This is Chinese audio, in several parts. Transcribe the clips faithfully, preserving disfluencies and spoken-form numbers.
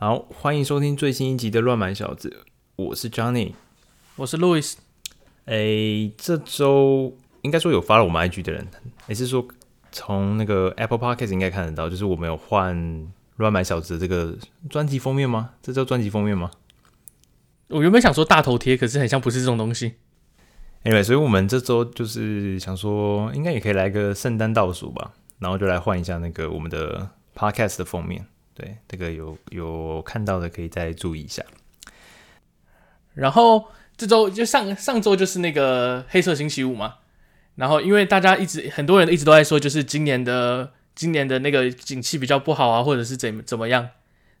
好，欢迎收听最新一集的乱买小子，我是 Johnny， 我是 Louis。 诶，这周应该说有follow我们 I G 的人，也是说从那个 Apple Podcast 应该看得到，就是我们有换乱买小子的这个专辑封面吗？这叫专辑封面吗？我原本想说大头贴，可是很像不是这种东西。Anyway， 所以我们这周就是想说，应该也可以来个圣诞倒数吧，然后就来换一下那个我们的 Podcast 的封面。对，这个有有看到的可以再注意一下。然后这周就上上周就是那个黑色星期五嘛，然后因为大家一直很多人一直都在说，就是今年的今年的那个景气比较不好啊，或者是怎怎么样，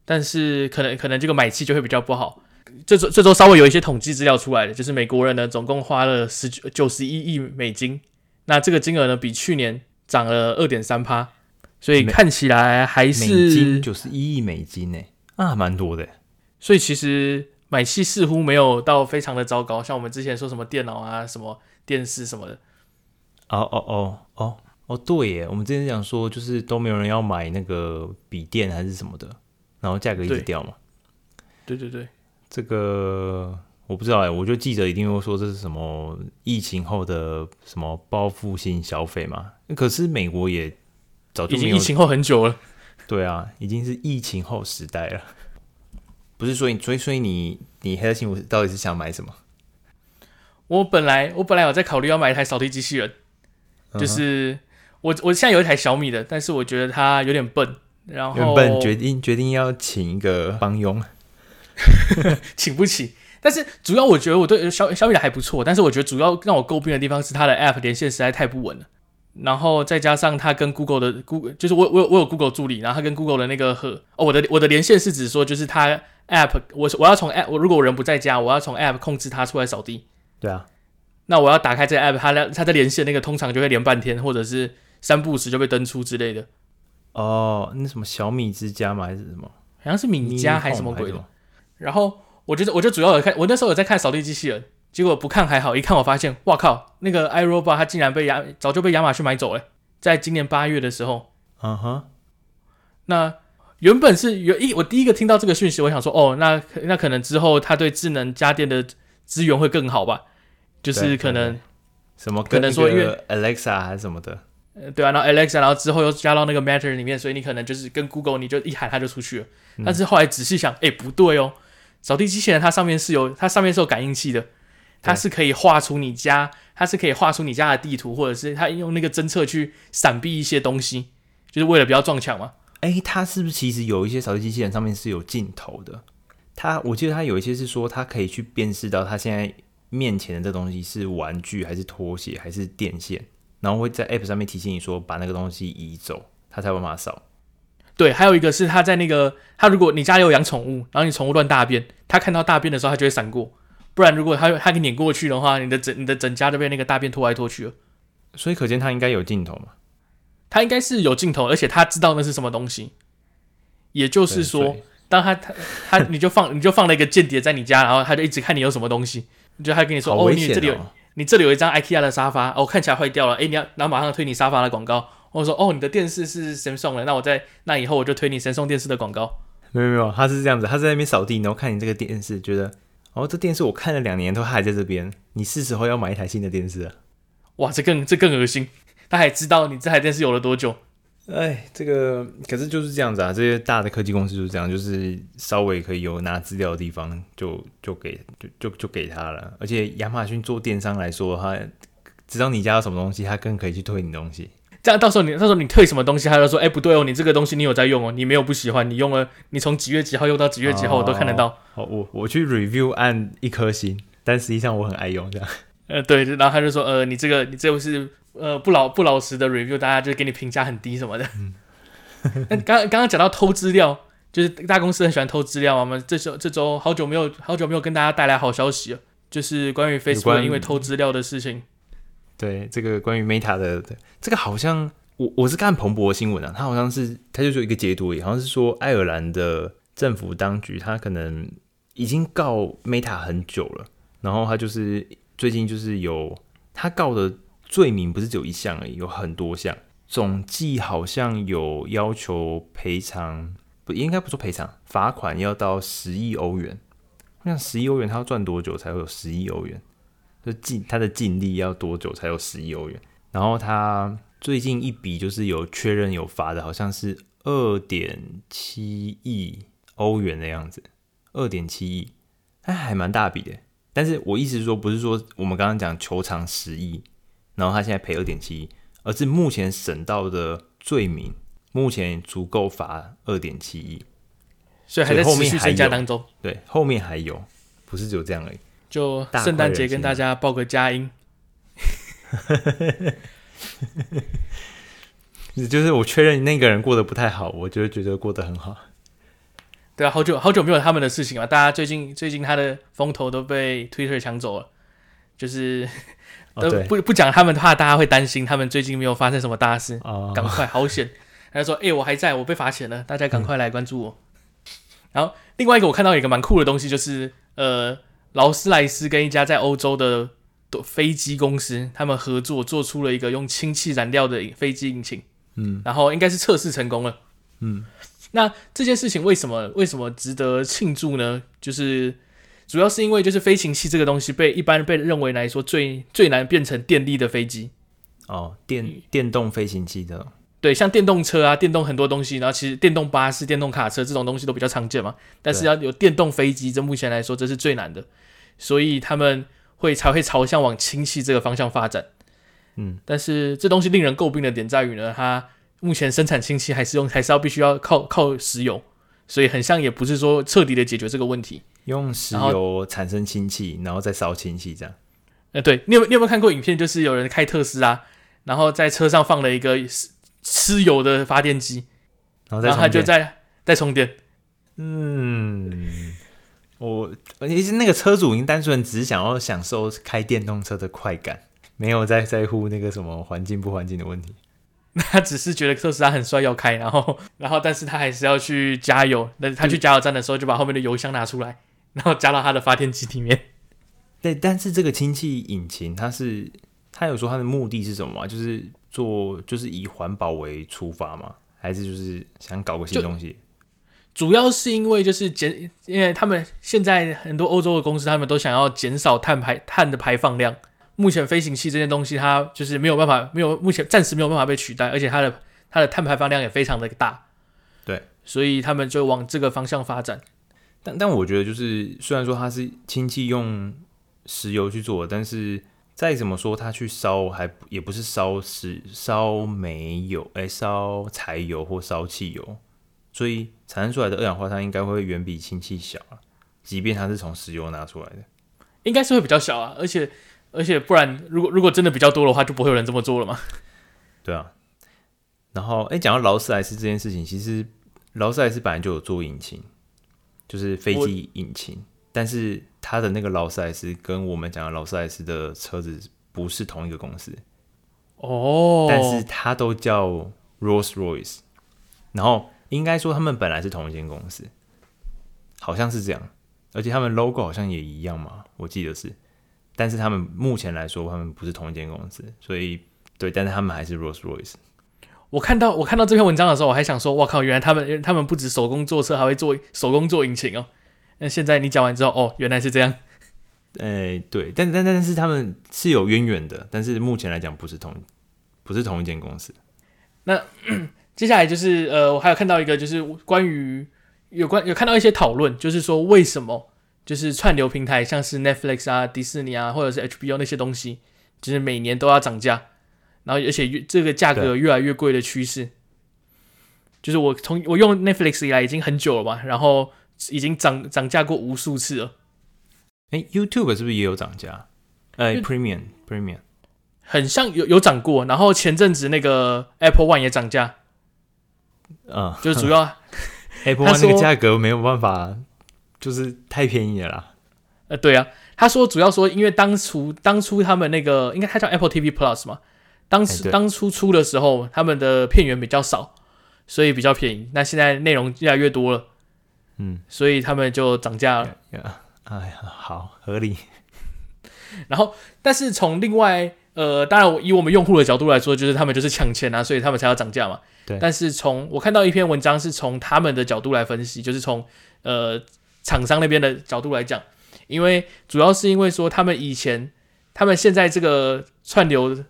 但是可能可能这个买气就会比较不好。这周这周稍微有一些统计资料出来的，就是美国人呢总共花了十九点九一亿美金，那这个金额呢比去年涨了 百分之二点三，所以看起来还是美金九十一亿美金耶，啊，蛮多的耶。所以其实买气似乎没有到非常的糟糕，像我们之前说什么电脑啊、什么电视什么的。哦哦哦哦哦，对耶，我们之前讲说就是都没有人要买那个笔电还是什么的，然后价格一直掉嘛。对对对，这个我不知道耶，我就记者一定会说这是什么疫情后的什么报复性消费嘛，可是美国也。早就已经疫情后很久了，对啊，已经是疫情后时代了。不是所以，所以所以你你黑色星期五到底是想买什么？我本来我本来有在考虑要买一台扫地机器人，就是、嗯、我我现在有一台小米的，但是我觉得它有点笨，然后有点笨，决定决定要请一个帮佣，请不起。但是主要我觉得我对小小米的还不错，但是我觉得主要让我诟病的地方是它的 App 连线实在太不稳了。然后再加上他跟 Google 的 Google， 就是我我有我有 Google 助理，然后他跟 Google 的那个和哦，我的我的连线是指说，就是他 App， 我我要从 App， 我如果我人不在家，我要从 App 控制他出来扫地。对啊，那我要打开这个 App， 他他在连线那个通常就会连半天，或者是三不五时就被登出之类的。哦，那什么小米之家吗？还是什么？好像是米家还是什么鬼的。然后我觉得我就主要有看，我那时候有在看扫地机器人。结果不看还好，一看我发现，哇靠，那个 iRobot 它竟然被亚早就被亚马逊买走了，在今年八月的时候。嗯哼、uh-huh. 那原本是有一我第一个听到这个讯息，我想说，哦，那那可能之后它对智能家电的资源会更好吧？就是可能什么可能说因为 Alexa 还是什么的，对啊，然后 Alexa， 然后之后又加到那个 Matter 里面，所以你可能就是跟 Google 你就一喊它就出去了。嗯、但是后来仔细想，哎，不对哦，扫地机器人它上面是有它上面是有感应器的。它是可以画出你家，它是可以画出你家的地图，或者是它用那个侦测去闪避一些东西，就是为了不要撞墙嘛。哎、欸，它是不是其实有一些扫地机器人上面是有镜头的？它我记得它有一些是说它可以去辨识到它现在面前的这东西是玩具还是拖鞋还是电线，然后会在 App 上面提醒你说把那个东西移走，它才有办法扫。对，还有一个是它在那个它如果你家里有养宠物，然后你宠物乱大便，它看到大便的时候它就会闪过。不然，如果他他给碾过去的话，你的整你的整家就被那个大便拖来拖去了。所以可见他应该有镜头嘛？他应该是有镜头，而且他知道那是什么东西。也就是说，当他他他你就放你就放了一个间谍在你家，然后他就一直看你有什么东西。就他跟你说 哦, 哦，你这里有你这里有一张 IKEA 的沙发，哦，看起来坏掉了，哎、欸，你要然后马上推你沙发的广告。我说哦，你的电视是 Samsung 的，那我在那以后我就推你 Samsung 电视的广告。没有没有，他是这样子，他在那边扫地，然后看你这个电视，觉得。然、哦、后这电视我看了两年都还在这边，你是时候要买一台新的电视了。哇，这更这更恶心！他还知道你这台电视有了多久？哎，这个可是就是这样子啊，这些大的科技公司就是这样，就是稍微可以有拿资料的地方就就给就就就给他了。而且亚马逊做电商来说，他知道你家有什么东西，他更可以去推你东西。这样到时候你到时候你退什么东西，他就说哎、欸、不对哦，你这个东西你有在用哦，你没有不喜欢，你用了你从几月几号用到几月几号我都看得到。哦、我我去 review 按一颗星，但实际上我很爱用这样。呃对，然后他就说呃你这个你这个是呃不老不老实的 review， 大家就给你评价很低什么的。嗯、刚刚刚讲到偷资料，就是大公司很喜欢偷资料，我们这周这周好久没有好久没有跟大家带来好消息了，就是关于 Facebook 因为偷资料的事情。对，这个关于 Meta 的，这个好像我我是看彭博新闻啊，他好像是他就说一个解读而已，好像是说爱尔兰的政府当局，他可能已经告 Meta 很久了，然后他就是最近就是有他告的罪名不是只有一项而已，有很多项，总计好像有要求赔偿不应该不说赔偿，罚款要到十亿欧元。我想十亿欧元，他要赚多久才会有十亿欧元？就他的净利要多久才有十亿欧元？然后他最近一笔就是有确认有罚的，好像是 二点七亿欧元的样子， 二点七亿，哎，还蛮大笔的。但是我意思是说，不是说我们刚刚讲求偿十亿，然后他现在赔 二点七亿，而是目前审到的罪名，目前足够罚 二点七亿，所以还在持续增加当中。对，后面还有，不是只有这样而已。就圣诞节跟大家报个佳音。就是我确认那个人过得不太好，我就觉得过得很好。对啊，好久好久没有他们的事情了。大家最近最近他的风头都被 Twitter 抢走了，就是、哦、不不讲他们的话，大家会担心他们最近没有发生什么大事。哦、赶快，好险！他就说：“哎、欸，我还在，我被罚钱了，大家赶快来关注我。嗯”然后另外一个我看到一个蛮酷的东西，就是呃，劳斯莱斯跟一家在欧洲的飞机公司，他们合作做出了一个用氢气燃料的飞机引擎。嗯，然后应该是测试成功了。嗯，那这件事情为什么为什么值得庆祝呢？就是主要是因为就是飞行器这个东西被一般被认为来说最最难变成电力的飞机。哦，电电动飞行器的。对，像电动车啊，电动很多东西，然后其实电动巴士、电动卡车这种东西都比较常见嘛。但是要有电动飞机，这目前来说这是最难的，所以他们会才会朝向往氢气这个方向发展。嗯，但是这东西令人诟病的点在于呢，它目前生产氢气还是用还是要必须要靠靠石油，所以很像也不是说彻底的解决这个问题。用石油产生氢气，然后再烧氢气这样。呃，对，你有你有没有看过影片？就是有人开特斯拉，然后在车上放了一个吃油的发电机，然后再然后它就在在充电。嗯，我其实那个车主已经单纯只想要享受开电动车的快感。没有在在乎那个什么环境不环境的问题，他只是觉得特斯拉很帅要开，然后然后但是他还是要去加油。那他去加油站的时候就把后面的油箱拿出来，然后加到他的发电机里面。对，但是这个氢气引擎，它是它有说它的目的是什么吗？就是做就是以环保为出发吗？还是就是想搞个新东西？主要是因为就是减，因为他们现在很多欧洲的公司，他们都想要减少碳排碳的排放量。目前飞行器这件东西，它就是没有办法，没有目前暂时没有办法被取代，而且它的它的碳排放量也非常的大，对，所以他们就往这个方向发展。但但我觉得就是，虽然说它是氢气用石油去做，但是再怎么说，它去烧还也不是烧石烧煤油，哎、欸，烧柴油或烧汽油，所以产生出来的二氧化碳应该会远比氢气小、啊、即便它是从石油拿出来的，应该是会比较小啊，而且。而且不然如果，如果真的比较多的话，就不会有人这么做了嘛。对啊。然后，哎、欸，讲到劳斯莱斯这件事情，其实劳斯莱斯本来就有做引擎，就是飞机引擎，但是它的那个劳斯莱斯跟我们讲的劳斯莱斯的车子不是同一个公司。哦。但是它都叫 Rolls-Royce， 然后应该说他们本来是同一间公司，好像是这样，而且他们 logo 好像也一样嘛，我记得是。但是他们目前来说，他们不是同一间公司，所以对，但是他们还是 Rolls-Royce。我看到我看到这篇文章的时候，我还想说，哇靠，原来他们他们不止手工做车，还会做手工做引擎哦。那现在你讲完之后，哦，原来是这样。呃，对，但但但是他们是有渊源的，但是目前来讲不是同不是同一间公司。那接下来就是呃，我还有看到一个就是关于有关有看到一些讨论，就是说为什么。就是串流平台，像是 Netflix 啊、迪士尼啊，或者是 H B O 那些东西，就是每年都要涨价，然后而且这个价格越来越贵的趋势。就是我从我用 Netflix 以来已经很久了嘛，然后已经涨涨价过无数次了。哎、欸、，YouTube 是不是也有涨价？呃 ，Premium Premium 很像有有涨过，然后前阵子那个 Apple One 也涨价。嗯，就是主要Apple One 那个价格没有办法。就是太便宜了啦，呃，对啊，他说主要说，因为当初当初他们那个应该他叫 Apple T V Plus 嘛，当初、欸、当初出的时候，他们的片源比较少，所以比较便宜。那现在内容越来越多了，嗯，所以他们就涨价了。哎、yeah, 呀、yeah, 啊，好合理。然后，但是从另外呃，当然以我们用户的角度来说，就是他们就是抢钱啊，所以他们才要涨价嘛。对。但是从我看到一篇文章，是从他们的角度来分析，就是从呃厂商那边的角度来讲，因为主要是因为说他们以前，他们现在这个串流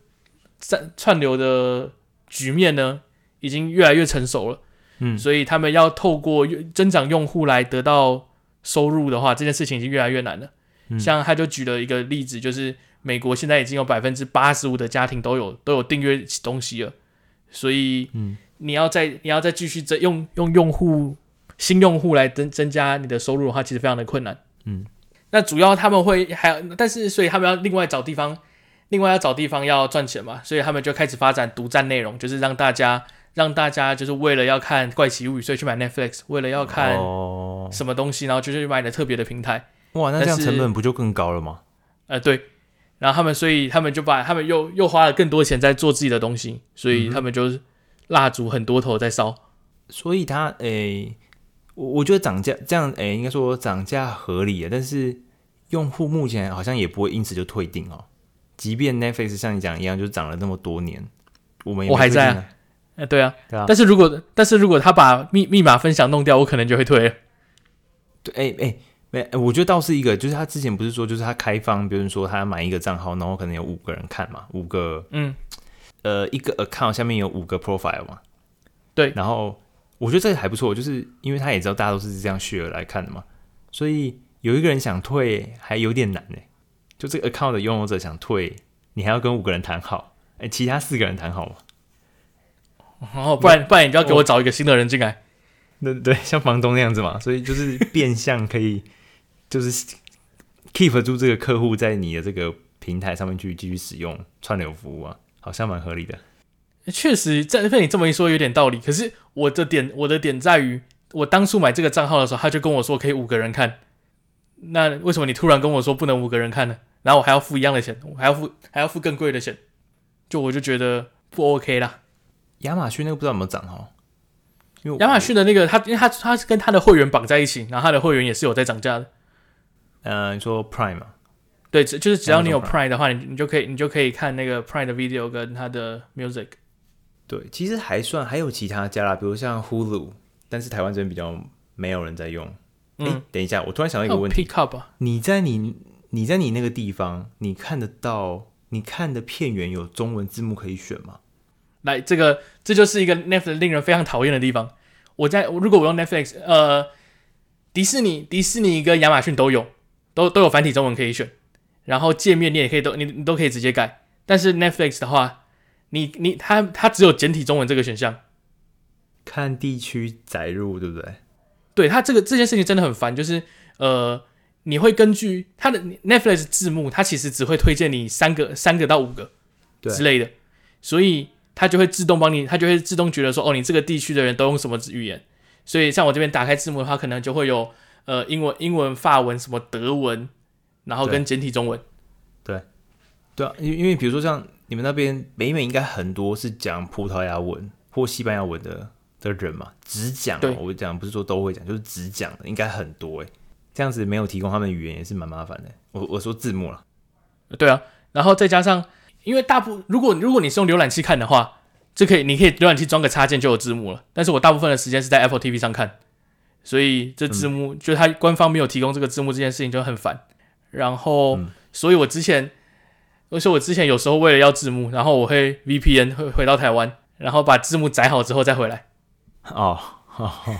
串流的局面呢，已经越来越成熟了。嗯，所以他们要透过增长用户来得到收入的话，这件事情已经越来越难了。嗯，像他就举了一个例子，就是美国现在已经有 百分之八十五 的家庭都有都有订阅东西了，所以你要再你要再继续用用用户新用户来增增加你的收入的话，其实非常的困难。嗯，那主要他们会还，但是所以他们要另外找地方，另外要找地方要赚钱嘛，所以他们就开始发展独占内容，就是让大家。让大家就是为了要看怪奇物语，所以去买 Netflix， 为了要看什么东西，然后就是买了特别的平台。哇，那这样成本不就更高了吗？呃，对。然后他们，所以他们就把他们又又花了更多钱在做自己的东西，所以他们就蜡烛很多头在烧。嗯，所以他诶，我我觉得涨价这样诶，应该说涨价合理啊，但是用户目前好像也不会因此就退订哦。即便 Netflix 像你讲一样，就涨了那么多年，我们也没退订啊。我还在啊。呃、对啊，对啊，但是如果但是如果他把密密码分享弄掉，我可能就会退了。对，哎、欸、哎、欸，我觉得倒是一个，就是他之前不是说，就是他开放，比如说他买一个账号，然后可能有五个人看嘛，五个，嗯，呃，一个 account 下面有五个 profile 嘛，对。然后我觉得这个还不错，就是因为他也知道大家都是这样 share 来看的嘛，所以有一个人想退还有点难呢、欸。就这个 account 的拥有者想退，你还要跟五个人谈好，哎、欸，其他四个人谈好嘛。哦，不然不然你就要给我找一个新的人进来，那 对, 对，像房东那样子嘛，所以就是变相可以就是 keep 住这个客户在你的这个平台上面去继续使用串流服务啊，好像蛮合理的。确实，被你这么一说有点道理。可是我的点我的点在于，我当初买这个账号的时候，他就跟我说可以五个人看，那为什么你突然跟我说不能五个人看呢？然后我还要付一样的钱，我还要付还要付更贵的钱，就我就觉得不 OK 啦。亚马逊那个不知道有没有涨哈，因为亚马逊的那个，它因为它它是跟它的会员绑在一起，然后它的会员也是有在涨价的。呃，你说 Prime 啊？对，就是只要你有 Prime 的话，你你就可以你就可以看那个 Prime 的 video 跟它的 music。对，其实还算还有其他家啦，比如像 Hulu， 但是台湾这边比较没有人在用。哎、嗯，等一下，我突然想到一个问题 ，Pick Up 啊？你在你你在你那个地方，你看得到你看的片源有中文字幕可以选吗？来，这个这就是一个 Netflix 令人非常讨厌的地方。我在如果我用 Netflix， 呃，迪士尼、迪士尼跟亚马逊都有，都都有繁体中文可以选，然后界面你也可以都你你都可以直接改。但是 Netflix 的话，你你它它只有简体中文这个选项，看地区载入，对不对？对，它这个这件事情真的很烦，就是呃，你会根据它的 Netflix 字幕，它其实只会推荐你三个、三个到五个之类的，所以。它就会自动帮你，它就会自动觉得说，哦，你这个地区的人都用什么语言，所以像我这边打开字幕的话，可能就会有呃英文、英文、法文、什么德文，然后跟简体中文。对，对啊，因为比如说像你们那边北美应该很多是讲葡萄牙文或西班牙文的的人嘛，只讲、哦，我讲不是说都会讲，就是只讲的应该很多哎，这样子没有提供他们语言也是蛮麻烦的。我我说字幕了，对啊，然后再加上。因为大部如果如果你是用浏览器看的话，就可以你可以浏览器装个插件就有字幕了。但是我大部分的时间是在 Apple T V 上看，所以这字幕、嗯、就它官方没有提供这个字幕这件事情就很烦。然后，嗯、所以我之前，而且我之前有时候为了要字幕，然后我会 V P N 回回到台湾，然后把字幕载好之后再回来。哦，哦哦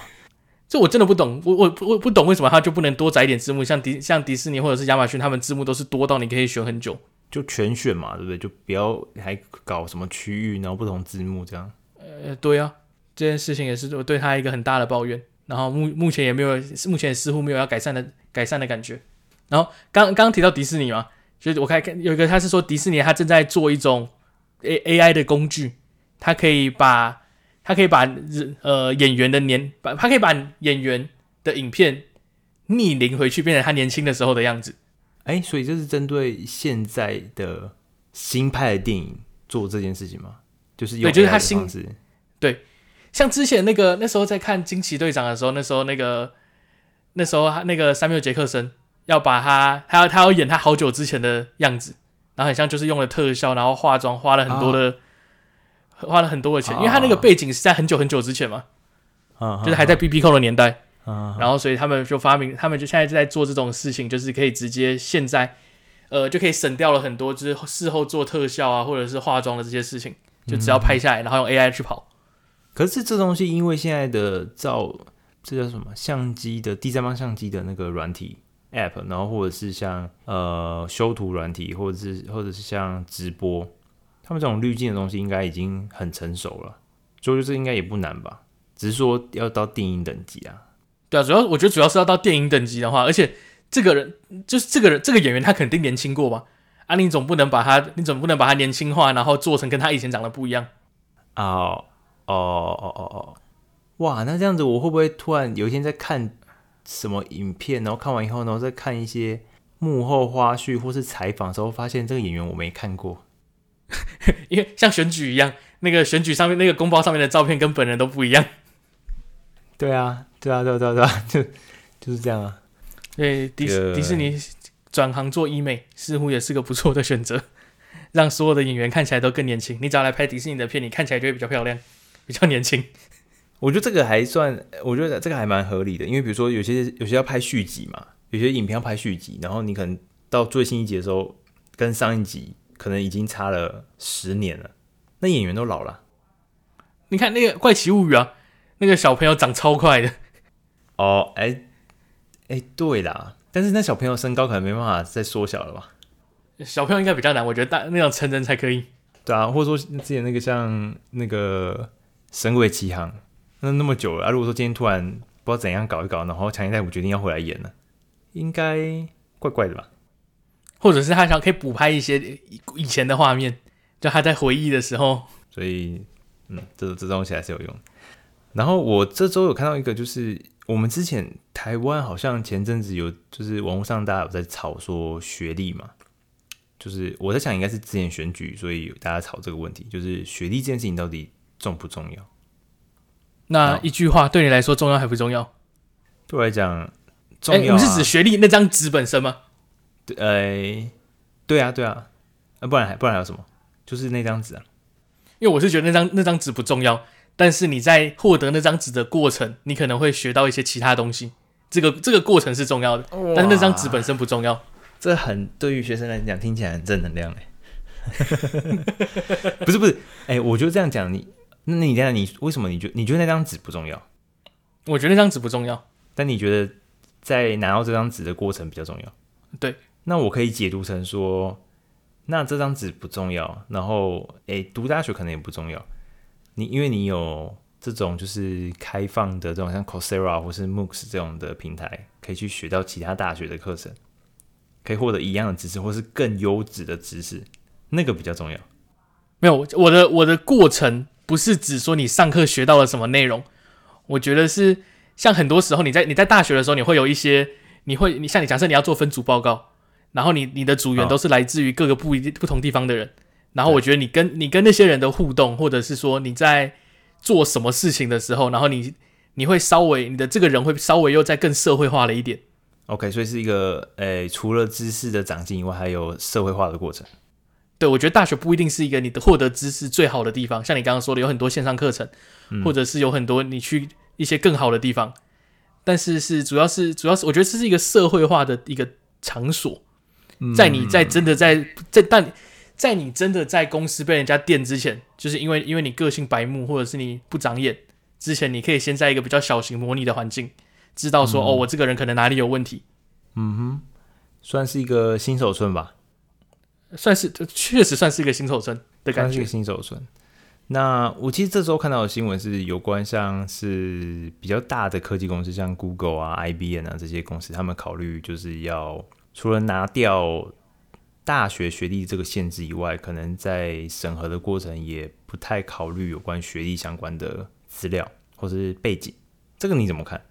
这我真的不懂，我我我不懂为什么它就不能多载一点字幕，像迪像迪士尼或者是亚马逊，他们字幕都是多到你可以选很久。就全选嘛，对不对？就不要还搞什么区域，然后不同字幕这样。呃，对啊，这件事情也是我对他一个很大的抱怨。然后目目前也没有，目前似乎没有要改善的改善的感觉。然后刚刚刚提到迪士尼嘛，就是我看有一个他是说迪士尼他正在做一种 A I 的工具，它可以把它可以把呃演员的年，它可以把演员的影片逆龄回去，变成他年轻的时候的样子。哎，所以这是针对现在的新派的电影做这件事情吗？就是用 A I 的方式。对，就是他新，对，像之前那个那时候在看《惊奇队长》的时候，那时候那个那时候那个山缪杰克森要把他他要他要演他好久之前的样子，然后很像就是用了特效，然后化妆花了很多的、oh. 花了很多的钱， oh. 因为他那个背景是在很久很久之前嘛， oh. 就是还在 B B 扣的年代， oh. 然后所以他们就发明，他们就现在就在做这种事情，就是可以直接现在呃就可以省掉了很多就是事后做特效啊或者是化妆的这些事情，就只要拍下来、嗯、然后用 A I 去跑。可是这东西因为现在的照这叫什么相机的第三方相机的那个软体 App， 然后或者是像呃修图软体，或者是或者是像直播，他们这种滤镜的东西应该已经很成熟了，所以这应该也不难吧，只是说要到电影等级啊。对啊，主要我觉得主要是要到电影等级的话，而且这个人就是这个人这个演员他肯定年轻过吧，啊你总不能把他你总不能把他年轻化，然后做成跟他以前长得不一样。哦哦哦哦哦，哇，那这样子我会不会突然有一天在看什么影片，然后看完以后，然后再看一些幕后花絮或是采访的时候，发现这个演员我没看过，因为像选举一样，那个选举上面那个公报上面的照片跟本人都不一样。对啊，对啊，对啊，对啊，对啊，就就是这样啊。对，迪迪士尼转行做医美，似乎也是个不错的选择，让所有的演员看起来都更年轻。你只要来拍迪士尼的片，你看起来就会比较漂亮，比较年轻。我觉得这个还算，我觉得这个还蛮合理的，因为比如说有些有些要拍续集嘛，有些影片要拍续集，然后你可能到最新一集的时候，跟上一集可能已经差了十年了，那演员都老了。你看那个《怪奇物语》啊，那个小朋友长超快的。哦，哎、欸、哎、欸，对啦，但是那小朋友身高可能没办法再缩小了吧？小朋友应该比较难，我觉得大那种成人才可以。对啊，或者说之前那个像那个《神鬼奇航》。那那么久了啊！如果说今天突然不知道怎样搞一搞，然后强尼戴普决定要回来演了，应该怪怪的吧？或者是他想可以补拍一些以前的画面，就他在回忆的时候。所以，嗯，这这东西还是有用。然后我这周有看到一个，就是我们之前台湾好像前阵子有，就是网络上大家有在吵说学历嘛，就是我在想应该是之前选举，所以大家吵这个问题，就是学历这件事情到底重不重要？那一句话对你来说重要还不重要？对我来讲重要、啊欸。你是指学历那张纸本身吗？对，呃，对啊，对啊，啊不然还不然还有什么？就是那张纸啊。因为我是觉得那张那张纸不重要，但是你在获得那张纸的过程，你可能会学到一些其他东西。这个这个过程是重要的，但是那张纸本身不重要。这很对于学生来讲听起来很正能量哎、欸。不是不是，哎、欸，我就这样讲你。那你等一下你为什么你觉得你觉得那张纸不重要？我觉得那张纸不重要，但你觉得在拿到这张纸的过程比较重要。对，那我可以解读成说，那这张纸不重要，然后诶、欸，读大学可能也不重要。你因为你有这种就是开放的这种像 Coursera 或是 MOOCs 这种的平台，可以去学到其他大学的课程，可以获得一样的知识或是更优质的知识，那个比较重要。没有，我的我的过程。不是指说你上课学到了什么内容，我觉得是像很多时候你在你在大学的时候，你会有一些你会你像你假设你要做分组报告，然后你你的组员都是来自于各个不不同地方的人，然后我觉得你跟你跟那些人的互动，或者是说你在做什么事情的时候，然后你你会稍微你的这个人会稍微又再更社会化了一点。OK， 所以是一个诶、欸、除了知识的长进以外，还有社会化的过程。对，我觉得大学不一定是一个你的获得知识最好的地方，像你刚刚说的，有很多线上课程、嗯，或者是有很多你去一些更好的地方，但是是主要是主要是我觉得这是一个社会化的一个场所，在你在真的在在但在你真的在公司被人家电之前，就是因为因为你个性白目或者是你不长眼之前，你可以先在一个比较小型模拟的环境，知道说、嗯、哦，我这个人可能哪里有问题，嗯哼，算是一个新手村吧。算是确实算是一个新手村的感觉，算是一个新手村。那我其实这周看到的新闻是有关像是比较大的科技公司，像 Google 啊、I B M 啊这些公司，他们考虑就是要除了拿掉大学学历这个限制以外，可能在审核的过程也不太考虑有关学历相关的资料或是背景。这个你怎么看？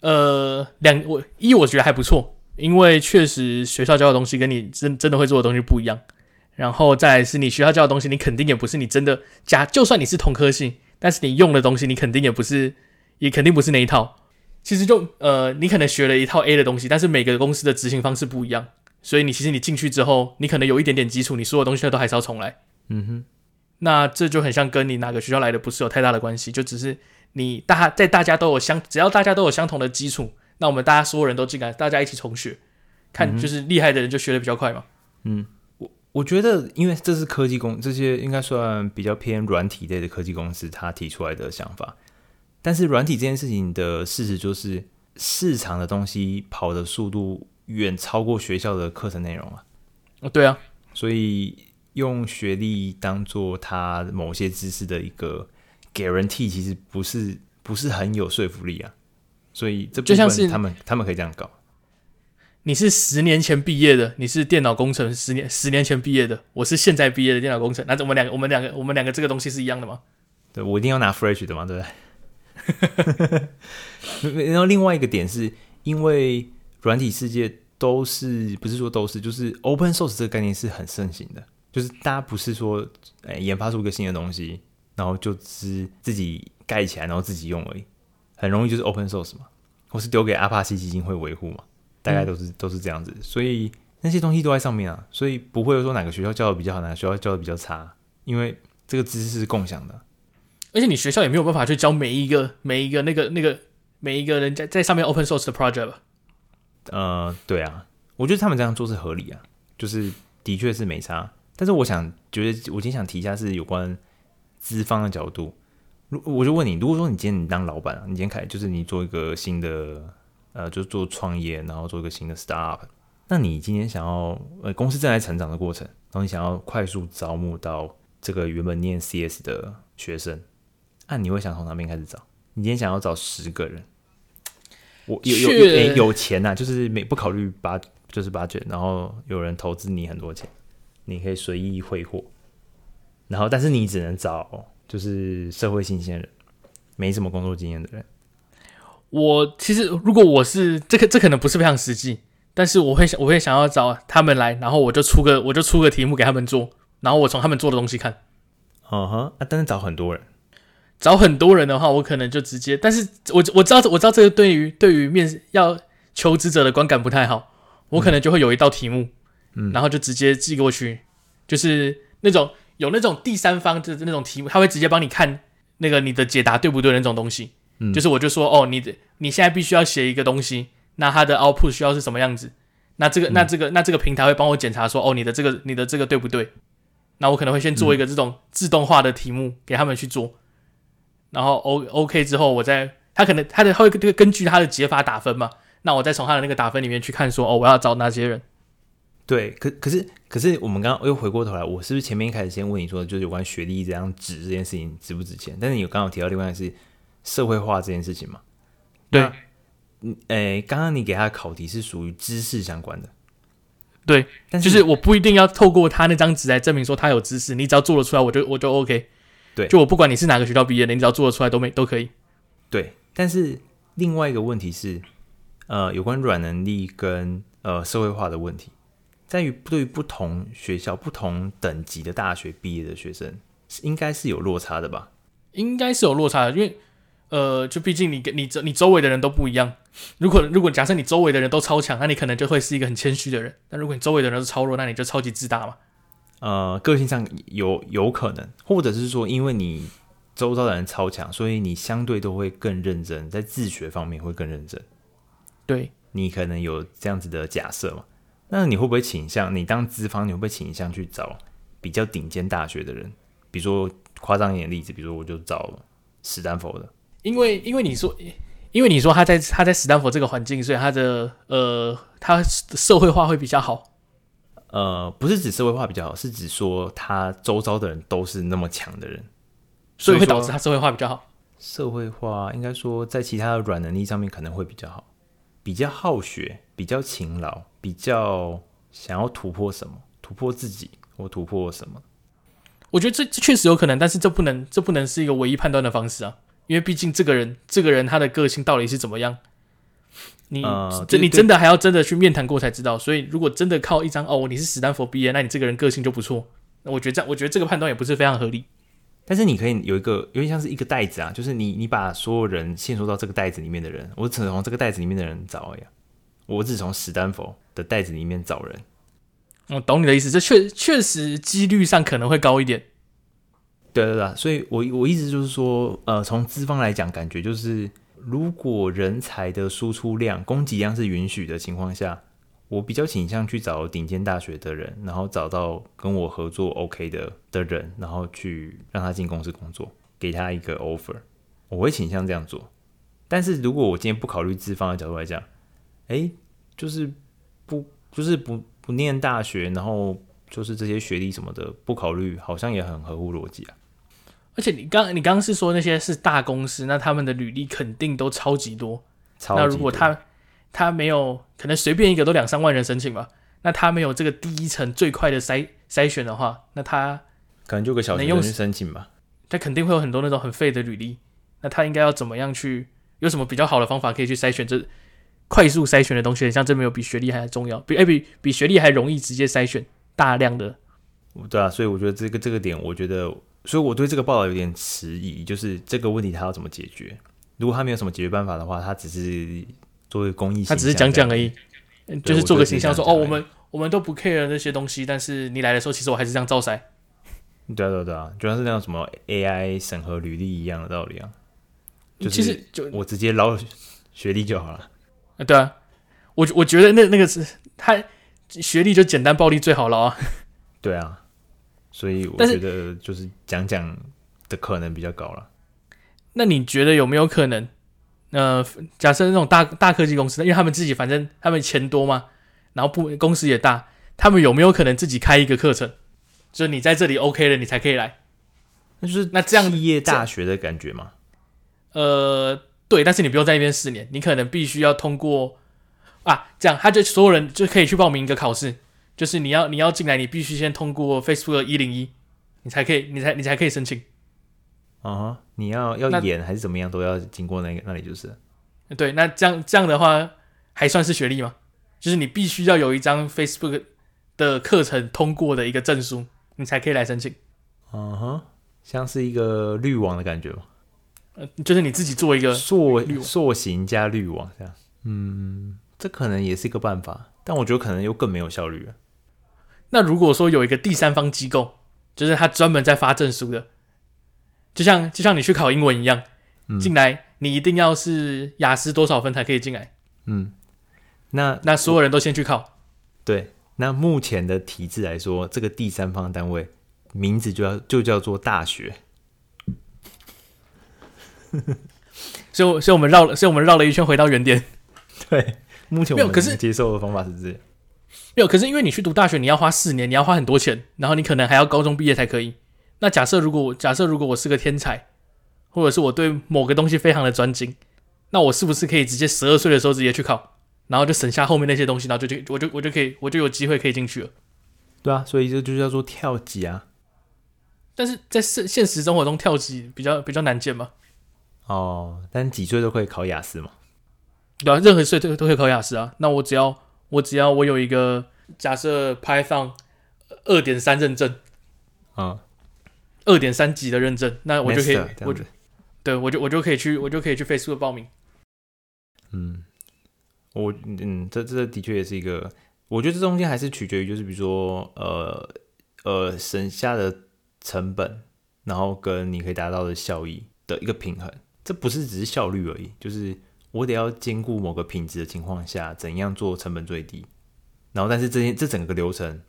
呃，两我一我觉得还不错。因为确实学校教的东西跟你真真的会做的东西不一样，然后再来是你学校教的东西，你肯定也不是你真的假，就算你是同科系，但是你用的东西你肯定也不是，也肯定不是那一套。其实就呃，你可能学了一套 A 的东西，但是每个公司的执行方式不一样，所以你其实你进去之后，你可能有一点点基础，你所有东西它都还是要重来。嗯哼，那这就很像跟你哪个学校来的不是有太大的关系，就只是你大在大家都有相，只要大家都有相同的基础，那我们大家所有人都进来，大家一起重学，看就是厉害的人就学得比较快嘛。嗯，我我觉得因为这是科技公，这些应该算比较偏软体类的科技公司他提出来的想法，但是软体这件事情的事实就是市场的东西跑的速度远超过学校的课程内容啊。哦，对啊，所以用学历当做他某些知识的一个 guarantee， 其实不是不是很有说服力啊。所以这部分他们就像是他们可以这样搞。你是十年前毕业的，你是电脑工程十年十年前毕业的，我是现在毕业的电脑工程，那我们两个我们两个我们两个这个东西是一样的吗？对，我一定要拿 fresh 的嘛，对不对？然后另外一个点是因为软体世界都是不是说都是就是 open source 这个概念是很盛行的，就是大家不是说、欸、研发出一个新的东西，然后就是自己盖起来然后自己用而已，很容易就是 open source 嘛，或是丢给阿帕奇基金会维护嘛，大概都是、嗯、都是这样子，所以那些东西都在上面啊，所以不会说哪个学校教的比较好，哪个学校教的比较差，因为这个知识是共享的，而且你学校也没有办法去教每一个每一个那个那个每一个人家在上面 open source 的 project。呃，对啊，我觉得他们这样做是合理啊，就是的确是没差。但是我想觉得，我今天想提一下是有关资方的角度。我就问你，如果说你今天你当老板、啊，你今天开就是你做一个新的，呃，就是做创业，然后做一个新的 startup， 那你今天想要，呃，公司正在成长的过程，然后你想要快速招募到这个原本念 C S 的学生，那、啊、你会想从哪边开始找？你今天想要找十个人。我有有有、欸、有钱呐、啊，就是没不考虑把就是把卷，然后有人投资你很多钱，你可以随意挥霍，然后但是你只能找就是社会新鲜人，没什么工作经验的人。我其实如果我是这个，这可能不是非常实际，但是我会想我会想要找他们来，然后我就出个我就出个题目给他们做，然后我从他们做的东西看。嗯哼，啊，但是找很多人。找很多人的话，我可能就直接，但是我我知道我知道这个对于对于面要求职者的观感不太好，我可能就会有一道题目，嗯，然后就直接寄过去，就是那种有那种第三方的那种题目，他会直接帮你看那个你的解答对不对的那种东西，嗯，就是我就说哦，你的你现在必须要写一个东西，那它的 output 需要是什么样子，那这个、嗯、那这个那这个平台会帮我检查说哦，你的这个你的这个对不对，那我可能会先做一个这种自动化的题目给他们去做。然后 OK 之后，我再他可能他的他会根据他的解法打分嘛，那我再从他的那个打分里面去看说哦，我要找哪些人。对，可可是可是我们刚刚又回过头来，我是不是前面一开始先问你说，就是有关学历这样值这件事情值不值钱？但是你有刚刚提到另外一个是社会化这件事情嘛？对，诶，刚刚你给他的考题是属于知识相关的，对，但是就是我不一定要透过他那张纸来证明说他有知识，你只要做得出来，我就我就 OK。对，就我不管你是哪个学校毕业的，你只要做得出来都没都可以。对，但是另外一个问题是，呃，有关软能力跟呃社会化的问题，在于对于不同学校、不同等级的大学毕业的学生，应该是有落差的吧？应该是有落差的，因为呃，就毕竟你你你周围的人都不一样。如果如果假设你周围的人都超强，那你可能就会是一个很谦虚的人；但如果你周围的人都超弱，那你就超级自大嘛。呃，个性上有有可能，或者是说，因为你周遭的人超强，所以你相对都会更认真，在自学方面会更认真。对，你可能有这样子的假设嘛？那你会不会倾向，你当资方，你会不会倾向去找比较顶尖大学的人？比如说夸张一点的例子，比如说我就找史丹佛的，因为因为你说，因为你说他在他在史丹佛这个环境，所以他的呃，他社会化会比较好。呃，不是指社会化比较好，是指说他周遭的人都是那么强的人，所以会导致他社会化比较好。社会化应该说在其他的软能力上面可能会比较好，比较好学，比较勤劳，比较想要突破什么，突破自己或突破什么。我觉得这确实有可能，但是这不能这不能是一个唯一判断的方式啊，因为毕竟这个人这个人他的个性到底是怎么样。你、呃、你真的还要真的去面谈过才知道，所以如果真的靠一张哦，你是史丹佛毕业，那你这个人个性就不错。我觉得这样，我觉得这个判断也不是非常合理。但是你可以有一个有点像是一个袋子啊，就是你你把所有人限缩到这个袋子里面的人，我只从这个袋子里面的人找而已、啊，我只从史丹佛的袋子里面找人，我懂你的意思，这确确实几率上可能会高一点。对对对，所以我我意思就是说，呃，从资方来讲，感觉就是如果人才的输出量、供给量是允许的情况下，我比较倾向去找顶尖大学的人，然后找到跟我合作 OK 的的人，然后去让他进公司工作，给他一个 offer， 我会倾向这样做。但是如果我今天不考虑资方的角度来讲，哎，就是不就是不不念大学，然后就是这些学历什么的不考虑，好像也很合乎逻辑啊。而且你刚你刚是说那些是大公司，那他们的履历肯定都超级多。超级多。那如果他他没有，可能随便一个都两三万人申请吧。那他没有这个第一层最快的筛筛选的话，那他可能就有个小学生去申请吧。他肯定会有很多那种很废的履历。那他应该要怎么样去？有什么比较好的方法可以去筛选这快速筛选的东西？像这没有比学历还重要，比、欸、比比学历还容易直接筛选大量的。对啊，所以我觉得这个这个点，我觉得。所以我对这个报道有点迟疑，就是这个问题他要怎么解决？如果他没有什么解决办法的话，他只是做一个公益形象，他只是讲讲而已，就是做个形象说哦，我们我们都不 care 那些东西，但是你来的时候，其实我还是这样照筛。对啊对啊对啊，就像是那种什么 A I 审核履历一样的道理啊。就是、其实就我直接捞学历就好了。啊对啊，我我觉得那那个是他学历就简单暴力最好捞啊。对啊。所以我觉得就是讲讲的可能比较高了。那你觉得有没有可能？呃，假设那种 大, 大科技公司，因为他们自己反正他们钱多嘛，然后不公司也大，他们有没有可能自己开一个课程？就是你在这里 OK 了，你才可以来。那就是那这样企业大学的感觉吗？呃，对，但是你不用在那边四年，你可能必须要通过啊，这样他就所有人就可以去报名一个考试。就是你要你要进来，你必须先通过 Facebook 的一零一，你才可以你才你才可以申请。哦、uh-huh, ，你要要演还是怎么样，都要经过那个那里就是。对，那这样这样的话，还算是学历吗？就是你必须要有一张 Facebook 的课程通过的一个证书，你才可以来申请。嗯哼，像是一个滤网的感觉吗？呃，就是你自己做一个塑塑形加滤网这样。嗯，这可能也是一个办法，但我觉得可能又更没有效率了。那如果说有一个第三方机构，就是他专门在发证书的，就像就像你去考英文一样，进来你一定要是雅思多少分才可以进来。嗯，那那所有人都先去考。对，那目前的体制来说，这个第三方单位名字就要就叫做大学。所以所以我们绕了，所以我们绕了一圈回到原点。对，目前我们接受的方法是这样。没有，可是因为你去读大学，你要花四年，你要花很多钱，然后你可能还要高中毕业才可以。那假设如果假设如果我是个天才，或者是我对某个东西非常的专精，那我是不是可以直接十二岁的时候直接去考，然后就省下后面那些东西，然后就我就我就可以我就有机会可以进去了？对啊，所以这就叫做跳级啊。但是在现实生活中，跳级比较比较难见嘛。哦，但几岁都可以考雅思嘛？对啊，任何岁都都可以考雅思啊。那我只要。我只要我有一个假设 Python 二点三 认证，嗯 ，二点三 级的认证，那我就可以， Master, 我就对我就我就可以去，我就可以去 Facebook 报名。嗯，我嗯，这这的确也是一个，我觉得这中间还是取决于，就是比如说呃呃省下的成本，然后跟你可以达到的效益的一个平衡，这不是只是效率而已，就是。我得要兼顾某个品质的情况下，怎样做成本最低，然后但是 这, 这整个流程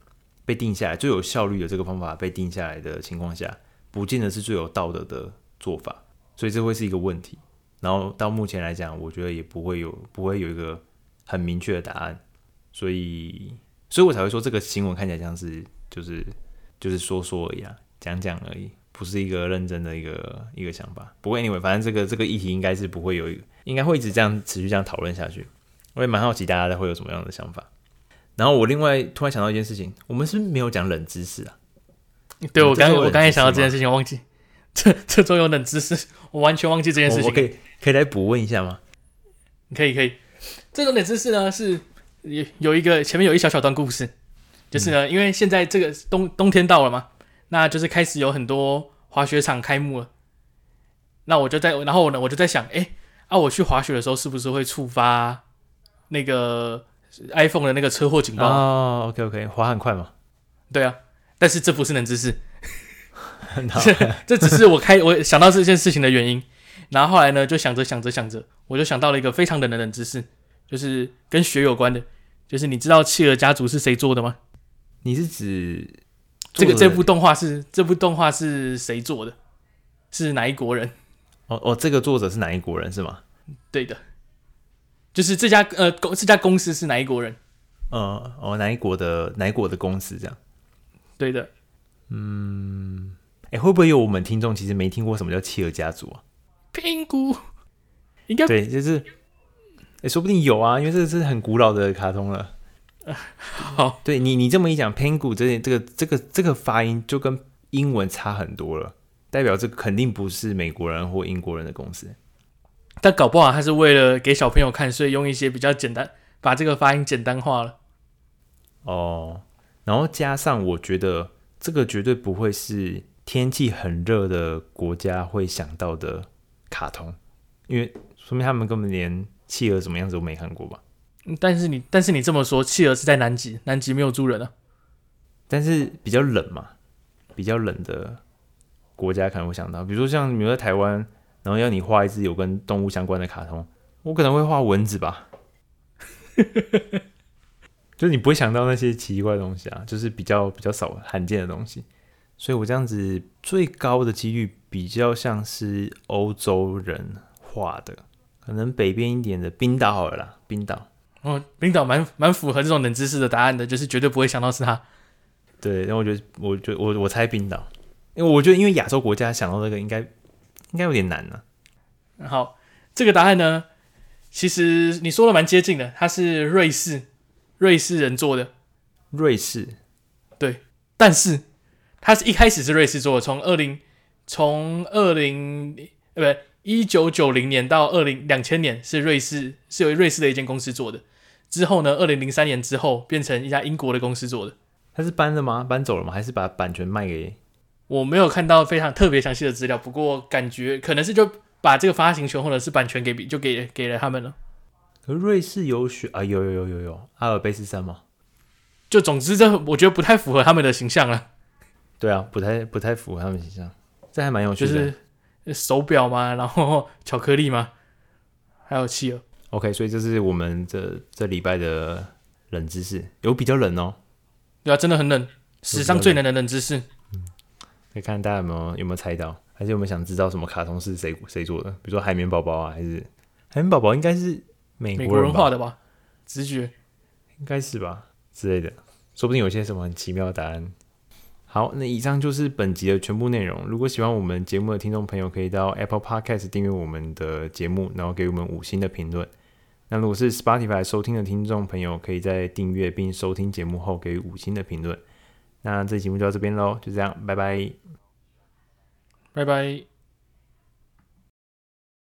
被定下来，最有效率的这个方法被定下来的情况下，不见得是最有道德的做法，所以这会是一个问题。然后到目前来讲，我觉得也不会有不会有一个很明确的答案，所以所以我才会说这个新闻看起来像是就是就是说说而已啊，讲讲而已。不是一个认真的一个一个想法，不过 anyway， 反正这个这个议题应该是不会有一个，应该会一直这样持续这样讨论下去。我也蛮好奇大家会有什么样的想法。然后我另外突然想到一件事情，我们是不是没有讲冷知识啊？对，我刚我刚才想到这件事情，我忘记这这周有冷知识，我完全忘记这件事情。我, 我可以可以来补问一下吗？可以可以。这种冷知识呢是有一个前面有一小小段故事，就是呢，嗯、因为现在这个冬冬天到了嘛。那就是开始有很多滑雪场开幕了，那我就在，然后呢，我就在想，哎、欸，啊，我去滑雪的时候是不是会触发那个 iPhone 的那个车祸警报哦 OK OK 滑很快嘛，对啊，但是这不是冷知识这只是我开我想到这件事情的原因，然后后来呢就想着想着想着我就想到了一个非常冷的冷知识，就是跟血有关的，就是你知道企鹅家族是谁做的吗？你是指这个这部动画是这部动画是谁做的，是哪一国人？哦哦，这个作者是哪一国人是吗？对的，就是这家呃这家公司是哪一国人？呃哦，哪一国的哪一国的公司这样？对的，嗯，哎，会不会有我们听众其实没听过什么叫企鹅家族啊？评估应该对，就是哎，说不定有啊，因为这是很古老的卡通了。呃、好，对你你这么一讲 ，Pingu 这这个这个这个发音就跟英文差很多了。代表这肯定不是美国人或英国人的公司，但搞不好他是为了给小朋友看，所以用一些比较简单，把这个发音简单化了。哦，然后加上我觉得这个绝对不会是天气很热的国家会想到的卡通，因为说明他们根本连企鹅什么样子都没看过吧？但是你但是你这么说，企鹅是在南极，南极没有住人啊，但是比较冷嘛，比较冷的。国家可能会想到，比如说像你在台湾，然后要你画一只有跟动物相关的卡通，我可能会画蚊子吧，就是你不会想到那些奇怪的东西啊，就是比较比较少罕见的东西，所以我这样子最高的几率比较像是欧洲人画的，可能北边一点的冰岛好了啦，冰岛，哦，冰岛蛮蛮符合这种冷知识的答案的，就是绝对不会想到是他，对，然后我觉得我觉得我我猜冰岛。因为我觉得，因为亚洲国家想到这个应该应该有点难呢、啊。好，这个答案呢，其实你说的蛮接近的，它是瑞士瑞士人做的。瑞士，对，但是它是一开始是瑞士做的，从二零从二零呃不一九九零年到二零两千年是瑞士是由瑞士的一间公司做的，之后呢，二零零三年之后变成一家英国的公司做的。它是搬了吗？搬走了吗？还是把版权卖给？我没有看到非常特别详细的资料，不过感觉可能是就把这个发行权或者是版权给就 给, 给了他们了。可瑞士有雪啊，有有有有有阿尔卑斯山吗？就总之这我觉得不太符合他们的形象了。对啊，不太不太符合他们的形象，这还蛮有趣的。就是手表嘛，然后巧克力嘛，还有企鹅。OK， 所以这是我们这这礼拜的冷知识，有比较冷哦。对啊，真的很冷，史上最冷的冷知识。可以看大家有没有有没有猜到，还是有没有想知道什么卡通是谁谁做的？比如说海绵宝宝啊，还是海绵宝宝应该是美国人画的吧？直觉应该是吧之类的，说不定有些什么很奇妙的答案。好，那以上就是本集的全部内容。如果喜欢我们节目的听众朋友，可以到 Apple Podcast 订阅我们的节目，然后给我们五星的评论。那如果是 Spotify 收听的听众朋友，可以在订阅并收听节目后给予五星的评论。那这期节目就到这边咯，就这样，拜拜，拜拜。